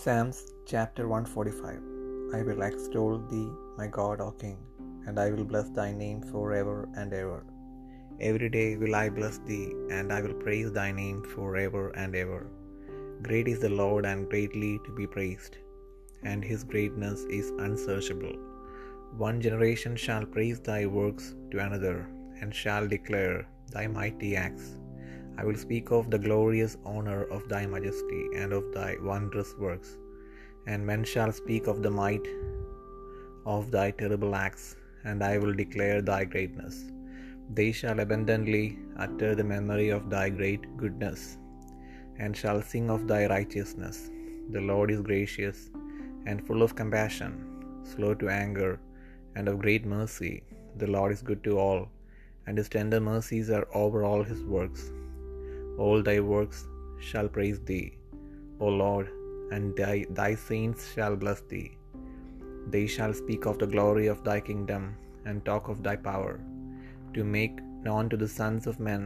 Psalms chapter 145. I will extol thee, my God, O King, and I will bless thy name forever and ever. Every day will I bless thee, and I will praise thy name forever and ever. Great is the Lord, and greatly to be praised, and his greatness is unsearchable. One generation shall praise thy works to another, and shall declare thy mighty acts. I will speak of the glorious honor of thy majesty and of thy wondrous works, and men shall speak of the might of thy terrible acts, and I will declare thy greatness. They shall abundantly utter the memory of thy great goodness, and shall sing of thy righteousness. The Lord is gracious and full of compassion, slow to anger, and of great mercy. The Lord is good to all, and his tender mercies are over all his works. All thy works shall praise thee, O Lord, and thy saints shall bless thee. They shall speak of the glory of thy kingdom, and talk of thy power, to make known to the sons of men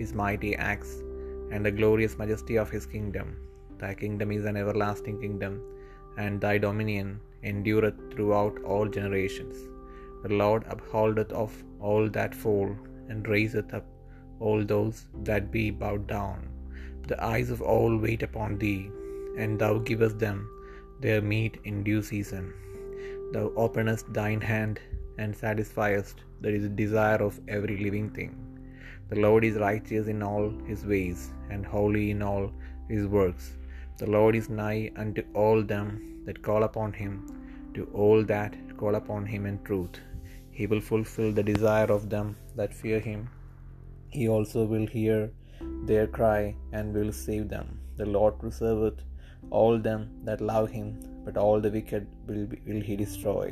his mighty acts, and the glorious majesty of his kingdom. Thy kingdom is an everlasting kingdom, and thy dominion endureth throughout all generations. The Lord upholdeth of all that fall, and raiseth up all those that be bowed down. The eyes of all wait upon thee, and thou givest them their meat in due season. Thou openest thine hand, and satisfiest the desire of every living thing. The Lord is righteous in all his ways, and holy in all his works. The Lord is nigh unto all them that call upon him, to all that call upon him in truth. He will fulfill the desire of them that fear him. He also will hear their cry, and will save them. The Lord preserveth all them that love him, but all the wicked will he destroy.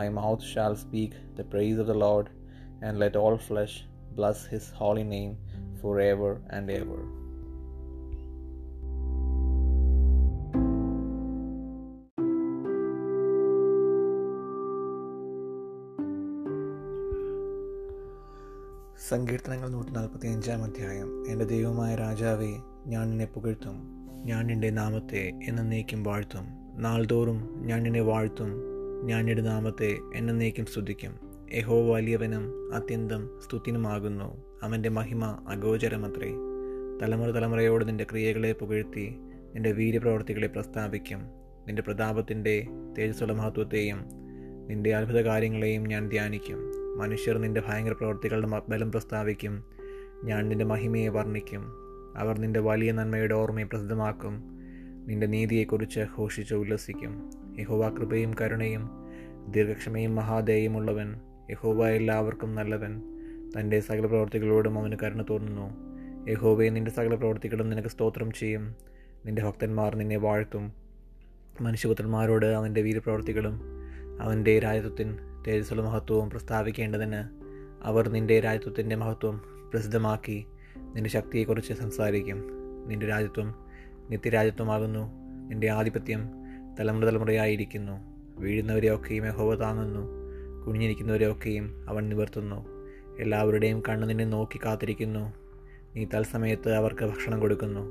My mouth shall speak the praise of the Lord, and let all flesh bless his holy name forever and ever. സങ്കീർത്തനങ്ങൾ 145 അധ്യായം. എൻ്റെ ദൈവമായ രാജാവേ, ഞാൻ നിന്നെ പുകഴ്ത്തും, ഞാൻ നിൻ്റെ നാമത്തെ എന്നേക്കും വാഴ്ത്തും. നാൾതോറും ഞാൻ നിന്നെ വാഴ്ത്തും, ഞാൻ നിൻ്റെ നാമത്തെ എന്നേക്കും സ്തുതിക്കും. യഹോവ വലിയവനും അത്യന്തം സ്തുത്യനുമാകുന്നു, അവൻ്റെ മഹിമ അഗോചരമത്രേ. തലമുറ തലമുറയോട് നിൻ്റെ ക്രിയകളെ പുകഴ്ത്തി നിൻ്റെ വീര്യപ്രവർത്തികളെ പ്രസ്താവിക്കും. നിൻ്റെ പ്രതാപത്തിൻ്റെ തേജസ്സുള്ള മഹത്വത്തെയും നിൻ്റെ അത്ഭുത കാര്യങ്ങളെയും ഞാൻ ധ്യാനിക്കും. മനുഷ്യർ നിൻ്റെ ഭയങ്കര പ്രവൃത്തികളുടെ ബലം പ്രസ്താവിക്കും, ഞാൻ നിൻ്റെ മഹിമയെ വർണ്ണിക്കും. അവർ നിൻ്റെ വലിയ നന്മയുടെ ഓർമ്മയെ പ്രസിദ്ധമാക്കും, നിൻ്റെ നീതിയെക്കുറിച്ച് ഘോഷിച്ച് ഉല്ലസിക്കും. യഹോവ കൃപയും കരുണയും ദീർഘക്ഷമയും മഹാദയയും ഉള്ളവൻ. യഹോവ എല്ലാവർക്കും നല്ലവൻ, തൻ്റെ സകല പ്രവൃത്തികളോടും അവന് കരുണ തോന്നുന്നു. യഹോവയെ, നിൻ്റെ സകല പ്രവൃത്തികളും നിനക്ക് സ്തോത്രം ചെയ്യും. നിൻ്റെ ഭക്തന്മാർ നിന്നെ വാഴ്ത്തും. മനുഷ്യപുത്രന്മാരോട് അവൻ്റെ വീരപ്രവൃത്തികളും അവൻ്റെ രാജ്യത്വത്തിൻ തേജസ്സുള്ള മഹത്വവും പ്രസ്താവിക്കേണ്ടതിന് അവർ നിൻ്റെ രാജ്യത്വത്തിൻ്റെ മഹത്വം പ്രസിദ്ധമാക്കി നിൻ്റെ ശക്തിയെക്കുറിച്ച് സംസാരിക്കും. നിൻ്റെ രാജ്യത്വം നിത്യരാജ്യത്വമാകുന്നു, നിൻ്റെ ആധിപത്യം തലമുറ തലമുറയായിരിക്കുന്നു. വീഴുന്നവരെയൊക്കെയും യഹോവ താങ്ങുന്നു, കുനിഞ്ഞിരിക്കുന്നവരെയൊക്കെയും അവൻ നിവർത്തുന്നു. എല്ലാവരുടെയും കണ്ണ് നിന്നെ നോക്കി കാത്തിരിക്കുന്നു, നീ തത്സമയത്ത് അവർക്ക് ഭക്ഷണം കൊടുക്കുന്നു.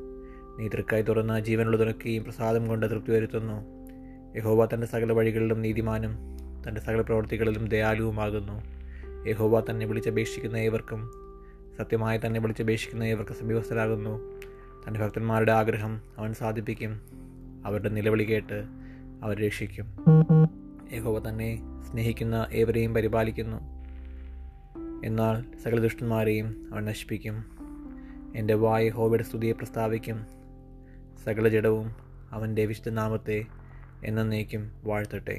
നീ തൃക്കായി തുറന്ന ജീവനുള്ളതൊക്കെയും പ്രസാദം കൊണ്ട് തൃപ്തി വരുത്തുന്നു. യഹോവ തൻ്റെ സകല വഴികളിലും നീതിമാനും തൻ്റെ സകല പ്രവൃത്തികളിലും ദയാലുവുമാകുന്നു. യഹോവ തന്നെ വിളിച്ചപേക്ഷിക്കുന്ന ഏവർക്കും, സത്യമായി തന്നെ വിളിച്ചപേക്ഷിക്കുന്ന ഏവർക്ക് സമീപസ്ഥരാകുന്നു. തൻ്റെ ഭക്തന്മാരുടെ ആഗ്രഹം അവൻ സാധിപ്പിക്കും, അവരുടെ നിലവിളി കേട്ട് അവർ രക്ഷിക്കും. യഹോവ തന്നെ സ്നേഹിക്കുന്ന ഏവരെയും പരിപാലിക്കുന്നു, എന്നാൽ സകല ദുഷ്ടന്മാരെയും അവൻ നശിപ്പിക്കും. എൻ്റെ വായ് യഹോവയുടെ സ്തുതിയെ പ്രസ്താവിക്കും, സകല ജഡവും അവൻ്റെ വിശുദ്ധനാമത്തെ എന്നേക്കും വാഴ്ത്തട്ടെ.